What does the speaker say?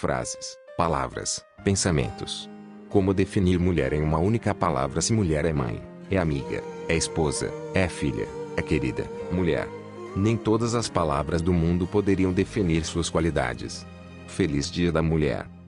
frases, palavras, pensamentos. Como definir mulher em uma única palavra se mulher é mãe, é amiga, é esposa, é filha, é querida, mulher? Nem todas as palavras do mundo poderiam definir suas qualidades. Feliz Dia da Mulher!